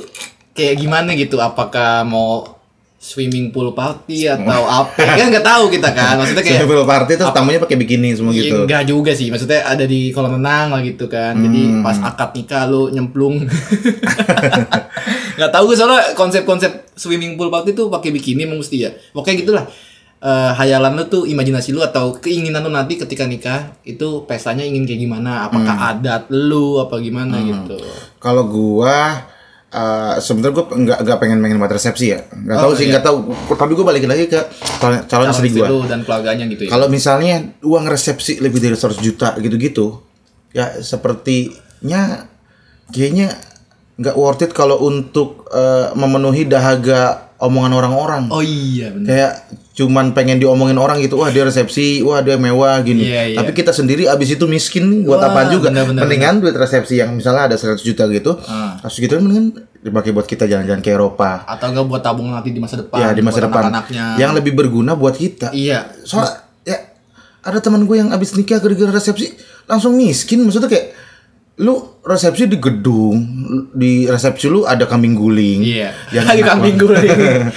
kayak gimana gitu? Apakah mau swimming pool party atau apa? Kan nggak tahu kita kan, maksudnya kayak swimming pool party terus tamunya pakai bikini semua gitu. Enggak juga sih, maksudnya ada di kolam renang lah gitu kan. Hmm. Jadi pas akad nikah lu nyemplung. Nggak tahu gue soalnya konsep-konsep swimming pool party tuh pakai bikini emang mesti ya. Pokoknya gitulah. Uh, hayalan lu tuh, imajinasi lu atau keinginan lu nanti ketika nikah itu pestanya ingin kayak gimana? Apakah hmm. adat lu apa gimana hmm. gitu? Kalau gua Uh, sebenarnya gue nggak nggak pengen pengen buat resepsi ya, nggak tahu oh, sih nggak iya. tahu. Tapi gue balikin lagi ke calon, calon istri gue dan keluarganya gitu ya. Kalau misalnya uang resepsi lebih dari seratus juta gitu-gitu, ya sepertinya kayaknya nggak worth it kalau untuk uh, memenuhi dahaga omongan orang-orang. Oh iya benar. Kayak cuman pengen diomongin orang gitu, wah dia resepsi, wah dia mewah gini. Yeah, yeah. Tapi kita sendiri abis itu miskin buat apa juga. Bener-bener. Mendingan duit resepsi yang misalnya ada seratus juta gitu, uh. harus gitu mendingan dipakai buat kita jalan-jalan ke Eropa. Atau enggak buat tabung nanti di masa depan. Ya di masa depan. Anak-anaknya. Yang lebih berguna buat kita. Iya. Soalnya ya ada teman gue yang abis nikah gara-gara resepsi langsung miskin, maksudnya kayak Lu resepsi di gedung, di resepsi lu ada kambing guling. Iya. Lagi kambing guling.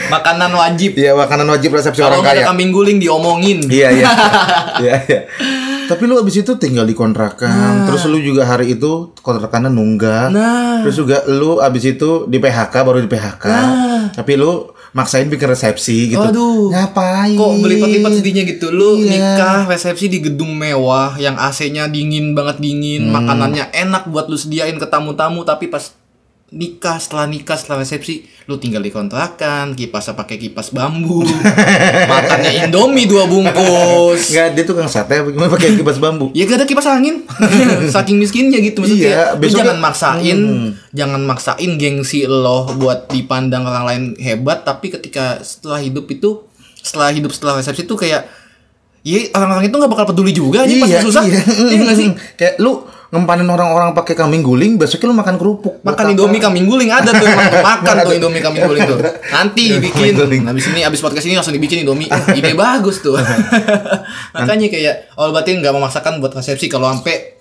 Makanan wajib. Iya, makanan wajib resepsi orang kaya. Kalau ada kambing guling diomongin. Iya, iya. Iya, iya. Tapi lu abis itu tinggal di kontrakan, nah. Terus lu juga hari itu kontrakannya nunggak. Nah. Terus juga lu abis itu di P H K, baru di P H K. Nah. Tapi lu maksain bikin resepsi gitu. Aduh. Ngapain? Kok melipet-lipet sedihnya gitu. Lu iya. nikah, resepsi di gedung mewah yang A C-nya dingin banget dingin, hmm. makanannya enak. Enak buat lu sediain ke tamu-tamu, tapi pas nikah, setelah nikah, setelah resepsi, lu tinggal di kontrakan, kipasnya pakai kipas bambu, makannya Indomie dua bungkus. Nggak, dia tukang sate apa gimana pakai kipas bambu? Ya gak ada kipas angin, saking miskinnya gitu maksudnya. Iya, lu jangan gak... maksain, hmm. jangan maksain gengsi lo buat dipandang orang lain hebat, tapi ketika setelah hidup itu, setelah hidup setelah resepsi itu kayak, ya orang-orang itu nggak bakal peduli juga aja iya, pas susah, iya nggak sih? Kayak lu ngempanin orang-orang pakai kambing guling, besoknya lu makan kerupuk. Makan Indomie kambing guling ada tuh, makan tuh Indomie kambing guling tuh. Nanti bikin. Habis ini habis podcast ini langsung dibikin Indomie. Ide bagus tuh. Makanya kayak oh berarti enggak memaksakan buat resepsi kalau sampai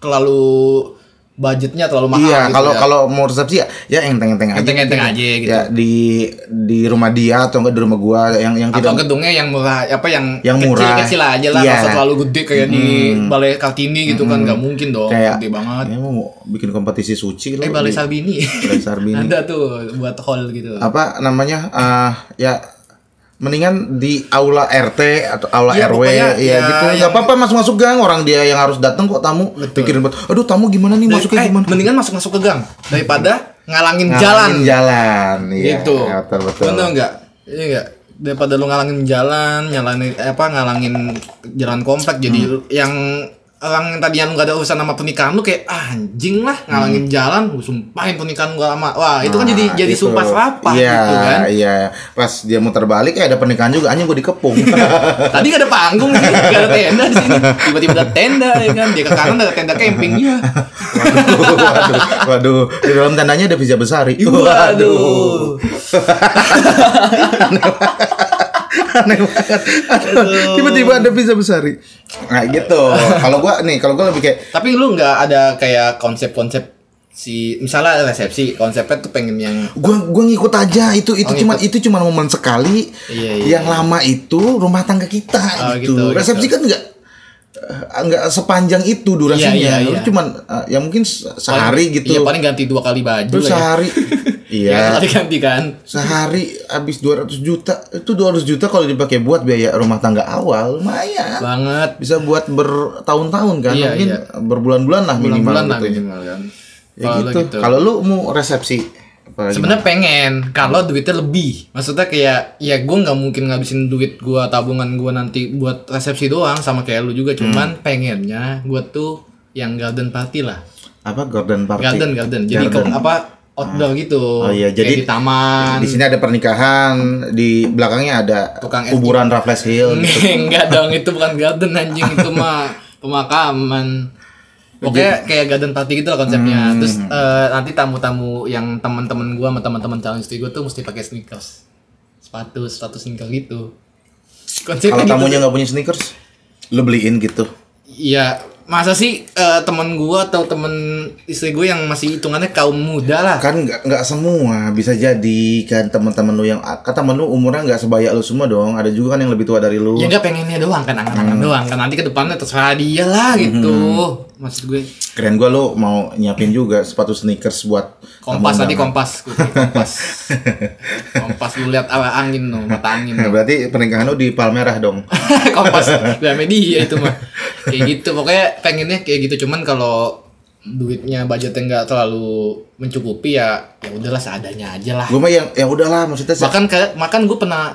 terlalu budgetnya terlalu mahal. Iya, gitu kalau ya. kalau mau resepsi ya, ya enteng-enteng aja. Enteng-enteng aja gitu. Ya di di rumah dia atau enggak di rumah gua yang yang atau tidak, gedungnya yang murah apa yang, yang kecil-kecil aja lah, enggak yeah. terlalu gede kayak hmm. di Balai Kartini gitu hmm. kan enggak mungkin dong. Kayak, gede banget. Ya mau bikin kompetisi suci gitu. Eh Balai Sarbini. Balai Sarbini. Ada tuh buat hall gitu. Apa namanya? Uh, ya mendingan di aula R T atau aula ya, R W ya, ya gitu nggak ya, apa-apa masuk-masuk gang orang dia yang harus datang kok tamu pikirin buat aduh tamu gimana nih masuknya eh, gimana mendingan masuk-masuk ke gang daripada ngalangin, ngalangin jalan jalan gitu ya, betul betul bener nggak iya nggak daripada lu ngalangin jalan nyalain apa ngalangin jalan komplek jadi hmm. yang orang yang tadinya lu gak ada urusan sama pernikahan lu kayak ah, anjing lah ngalangin hmm. jalan lu sumpahin pernikahan gua sama wah itu kan nah, jadi jadi itu. Sumpah serapah yeah, gitu kan iya yeah. Pas dia muter balik ya ada pernikahan juga anjing gua dikepung tadi gak ada panggung sih gak ada tenda di sini tiba-tiba ada tenda ya kan dia ke kanan ada tenda camping ya waduh waduh, waduh. Di dalam tendanya ada Vija Besari waduh, waduh. Aneh banget. Tiba-tiba ada Vija Besari. Nah gitu. Kalau gua nih, kalau gua lebih kayak. Tapi lu nggak ada kayak konsep-konsep si misalnya resepsi konsepnya tuh pengen yang. Gua gua ngikut aja itu itu oh, cuma itu cuma momen sekali. Iya, iya. Yang lama itu rumah tangga kita oh, gitu. gitu. Resepsi gitu. Kan nggak nggak sepanjang itu durasinya. Iya, iya, iya. Cuman ya mungkin sehari paling, gitu. Iya paling ganti dua kali baju. Terus sehari. Iya. Sehari ganti kan. Sehari habis dua ratus juta. Itu dua ratus juta kalau dipakai buat biaya rumah tangga awal lumayan. Banget. Bisa buat bertahun-tahun kan. Iya, mungkin iya. berbulan-bulan lah minimal. Bulan-bulan lah minimal kan. Ya gitu. gitu. Kalau lu mau resepsi sebenarnya pengen kalau duitnya lebih. Maksudnya kayak ya gue nggak mungkin ngabisin duit gue tabungan gue nanti buat resepsi doang sama kayak lu juga cuman hmm. pengennya gue tuh yang garden party lah. Apa garden party? Garden garden. Jadi garden. Ke, apa outdoor gitu. Oh iya, jadi kayak di taman. Di sini ada pernikahan, di belakangnya ada tukang kuburan Raffles Hill. Gitu. Enggak dong, itu bukan garden anjing, itu mah pemakaman. Pokoknya kayak garden party gitu lah konsepnya. Hmm. Terus uh, nanti tamu-tamu yang teman-teman gua sama teman-teman calon istri gua tuh mesti pakai sneakers. Sepatu, sepatu sneakers gitu. Konsepnya kalau gitu. Tamunya enggak punya sneakers, lu beliin gitu. Iya. Masa sih uh, temen gue atau temen istri gue yang masih hitungannya kaum muda lah kan nggak nggak semua bisa jadi kan teman-teman lu yang kata temen lu umurnya nggak sebaya lu semua dong ada juga kan yang lebih tua dari lu ya nggak pengennya doang kan angan-angan hmm. doang kan nanti ke depannya terserah dia lah gitu hmm. maksud gue keren gue lu mau nyiapin juga sepatu sneakers buat kompas tadi kompas kompas kompas lu lihat arah angin lo mata angin lo. Berarti pernikahan lu di Palmerah dong kompas udah media itu mah kayak gitu pokoknya pengennya kayak gitu cuman kalau duitnya budgetnya nggak terlalu mencukupi ya ya udahlah seadanya aja lah. Gue mah yang ya udahlah maksudnya. Bahkan ke, makan gue pernah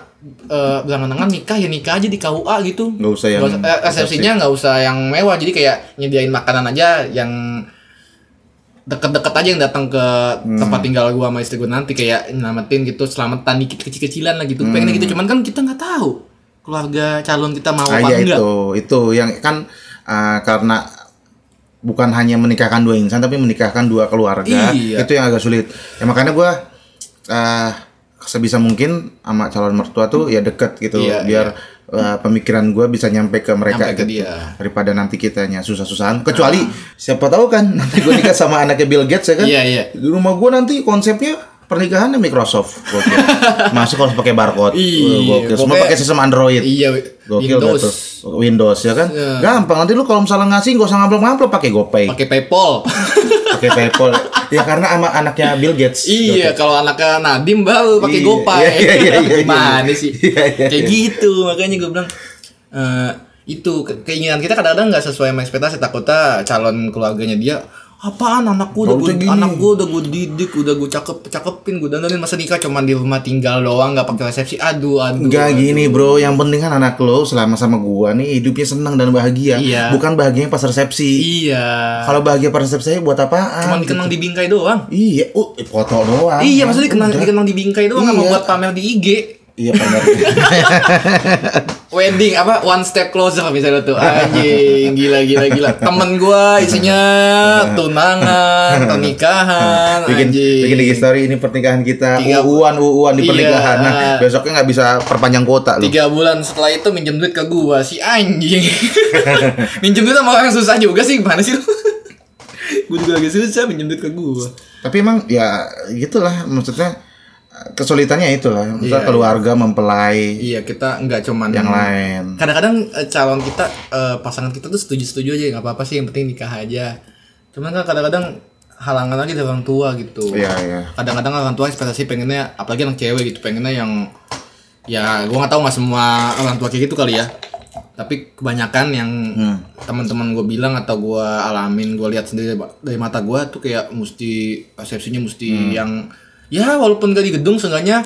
uh, berangan-angan nikah ya nikah aja di K U A gitu. Nggak usah yang gak usah, eh, resepsinya nggak usah yang mewah jadi kayak nyediain makanan aja yang deket-deket aja yang datang ke hmm. tempat tinggal gue sama istri gue nanti kayak nyelamatin gitu selamatan dikit kecil-kecilan lah gitu hmm. pengennya gitu cuman kan kita nggak tahu keluarga calon kita mau ah, apa ya enggak. Itu itu yang kan uh, karena bukan hanya menikahkan dua insan tapi menikahkan dua keluarga iya. Itu yang agak sulit ya makanya gue uh, sebisa mungkin sama calon mertua tuh ya deket gitu iya, biar iya. uh, pemikiran gue bisa nyampe ke mereka nyampe gitu, ke dia. Daripada nanti kitanya susah-susahan. Kecuali ah. siapa tahu kan nanti gue nikah sama anaknya Bill Gates ya kan. Iya, iya. Di rumah gue nanti konsepnya pernikahannya Microsoft, gokil. Masuk harus pakai barcode, Iyi, gokil. Semua pakai sistem Android, iya, gokil, Windows, betul. Windows ya kan. Yeah. Gampang nanti lu kalau misalnya ngasih nggak usah ngamplop-ngamplop, pakai GoPay, pakai PayPal, pakai PayPal. Ya karena sama anaknya Bill Gates. Iya, kalau anaknya Nadim baru pakai GoPay. Iya, iya, iya, gimana sih? Iya, iya, kayak iya. gitu, makanya gue bilang. Uh, itu keinginan kita kadang-kadang nggak sesuai sama ekspektasi, takutnya calon keluarganya dia apaan, anak gue udah gue anak gue udah gue didik, udah gue cakep cakepin, gue dandanin, masa nikah cuman di rumah tinggal doang, nggak pakai resepsi, aduh aduh nggak gini bro, yang penting kan anak lo selama sama gue nih hidupnya senang dan bahagia, iya. bukan bahagianya pas resepsi. Iya, kalau bahagia pas resepsi buat apaan, cuman dikenang gitu. Di bingkai doang, iya, uh foto doang, iya, maksudnya dikenang dikenang di bingkai doang, nggak iya. mau buat pamer di I G. Iya benar. Wedding apa one step closer misalnya tuh. Anjing, gila gila gila. Temen gua isinya tunangan, pernikahan, bikin anjing. bikin lagi story ini pernikahan kita. Uuan-uuan di pernikahan. Iya. Nah, besoknya enggak bisa perpanjang kuota lu. tiga bulan setelah itu minjem duit ke gua si anjing. Minjem duit sama orang susah juga sih, gimana sih lu? Gua juga lagi susah minjem duit ke gua. Tapi emang ya gitulah, maksudnya kesulitannya itulah, misalnya iya, keluarga iya. mempelai. Iya, kita nggak cuman yang lain. Kadang-kadang calon kita, pasangan kita tuh setuju-setuju aja, nggak apa-apa sih, yang penting nikah aja. Cuman kan kadang-kadang halangan lagi dari orang tua gitu. Iya, iya. Kadang-kadang orang tua ekspektasi pengennya, apalagi anak cewek gitu, pengennya yang, ya gue nggak tahu nggak semua orang tua kayak gitu kali ya. Tapi kebanyakan yang hmm. teman-teman gue bilang atau gue alamin, gue lihat sendiri dari mata gue tuh kayak mesti resepsinya mesti hmm. yang ya walaupun gak di gedung seenggaknya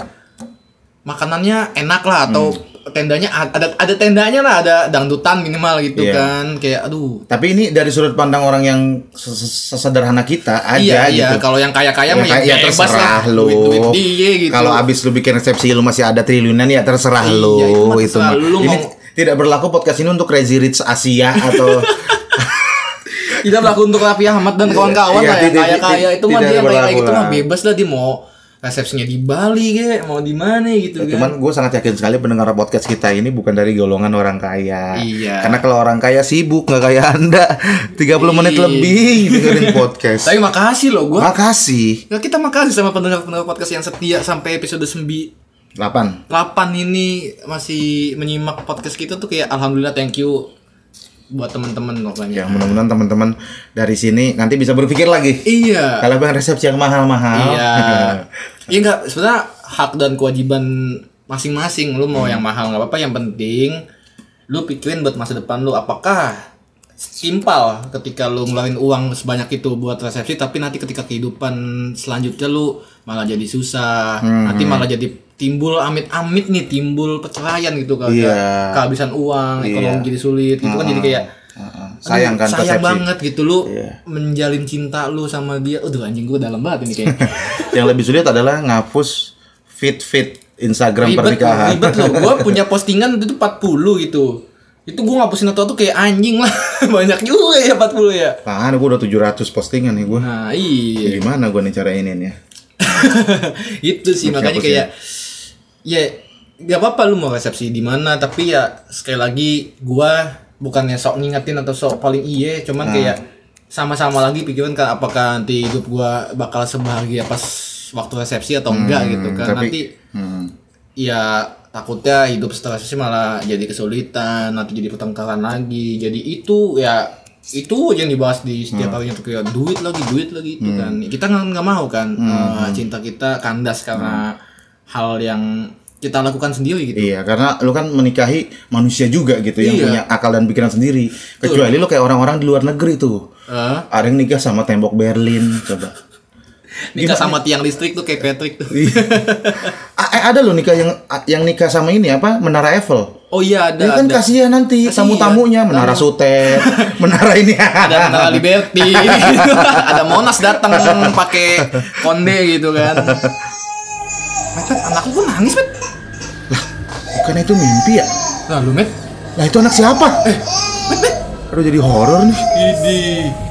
makanannya enak lah, atau hmm. tendanya ada ada tendanya lah, ada dangdutan minimal gitu yeah. kan, kayak aduh. Tapi ini dari sudut pandang orang yang sesederhana kita aja iya, gitu. Iya, kalau yang kaya-kaya mah ya, ya terserah lah, lu. Duit-duit dia gitu. Kalau abis lu bikin resepsi lu masih ada triliunan ya terserah iya, lu. Itu, terserah itu lu ini mau... tidak berlaku podcast ini untuk Crazy Rich Asia atau tidak berlaku untuk Raffi Ahmad dan kawan-kawan lah yang kaya-kaya itu mah, dia kayak gitu mah bebas lah, dia mau resepsinya di Bali kayak mau di mana gitu ya, kan. Cuman gue sangat yakin sekali pendengar podcast kita ini bukan dari golongan orang kaya. Iya. Karena kalau orang kaya sibuk, nggak kayak Anda tiga puluh menit lebih dengerin podcast. Tapi makasih loh gue. Makasih. Nah, kita makasih sama pendengar-pendengar podcast yang setia sampai episode sembilan delapan. delapan ini masih menyimak podcast kita tuh, kayak alhamdulillah, thank you buat teman-teman pokoknya. Ya, mudah-mudahan teman-teman dari sini nanti bisa berpikir lagi. Iya. Kalau pengen resepsi yang mahal-mahal. Iya. Iya enggak, sebenarnya hak dan kewajiban masing-masing. Lu mau hmm. yang mahal enggak apa-apa, yang penting lu pikirin buat masa depan lu, apakah simpel ketika lu ngeluarin uang sebanyak itu buat resepsi, tapi nanti ketika kehidupan selanjutnya lu malah jadi susah, hmm. nanti malah jadi timbul amit-amit nih, timbul perceraian gitu kan, yeah. kehabisan uang, yeah. ekonomi jadi sulit, gitu uh-huh. kan jadi kayak uh-huh. sayang kan, sayang banget gitu lu yeah. menjalin cinta lu sama dia. Aduh anjing, gue dalam banget ini kayaknya. Yang lebih sulit adalah ngapus feed-feed Instagram ribet, pernikahan. Ribet loh, gue punya postingan itu empat puluh gitu. Itu gue ngapusin atau tuh kayak anjing lah. Banyak juga ya empat puluh ya. Apaan, gue udah tujuh ratus postingan nih gue. Nah iya, gimana gue nih cara ini ya. Itu sih makanya ngapusin. Kayak ya gak apa-apa lu mau resepsi di mana, tapi ya sekali lagi gue bukannya sok ngingetin atau sok paling iye, cuman nah. kayak sama-sama lagi pikirin kan, apakah nanti hidup gue bakal sebahagia pas waktu resepsi atau hmm, enggak gitu kan. Tapi, nanti hmm. ya takutnya hidup setelah resepsi malah jadi kesulitan, nanti jadi pertengkaran lagi, jadi itu ya itu yang dibahas di setiap harinya hmm. tuh kayak duit lagi duit lagi itu hmm. kan kita nggak mau kan hmm. uh, cinta kita kandas karena hmm. hal yang kita lakukan sendiri gitu. Iya, karena lu kan menikahi manusia juga gitu, iya. yang punya akal dan pikiran sendiri. Kecuali tuh. Lu kayak orang-orang di luar negeri tuh. Uh. Ada yang nikah sama tembok Berlin, coba. Nikah gimana? Sama tiang listrik tuh kayak Patrick tuh. Iya. A- ada loh nikah yang yang nikah sama ini apa? Menara Eiffel. Oh iya, ada. Ini kan kasihan nanti tamu-tamunya Menara Sutet, menara ini. Ada Menara Liberty. Gitu. Ada Monas datang pakai konde gitu kan. Met, anakku kok nangis, Met? Lah, bukan itu mimpi ya? Lalu, Met? Lah, itu anak siapa? Eh, Met, Met? Aduh, jadi horor nih. Idi.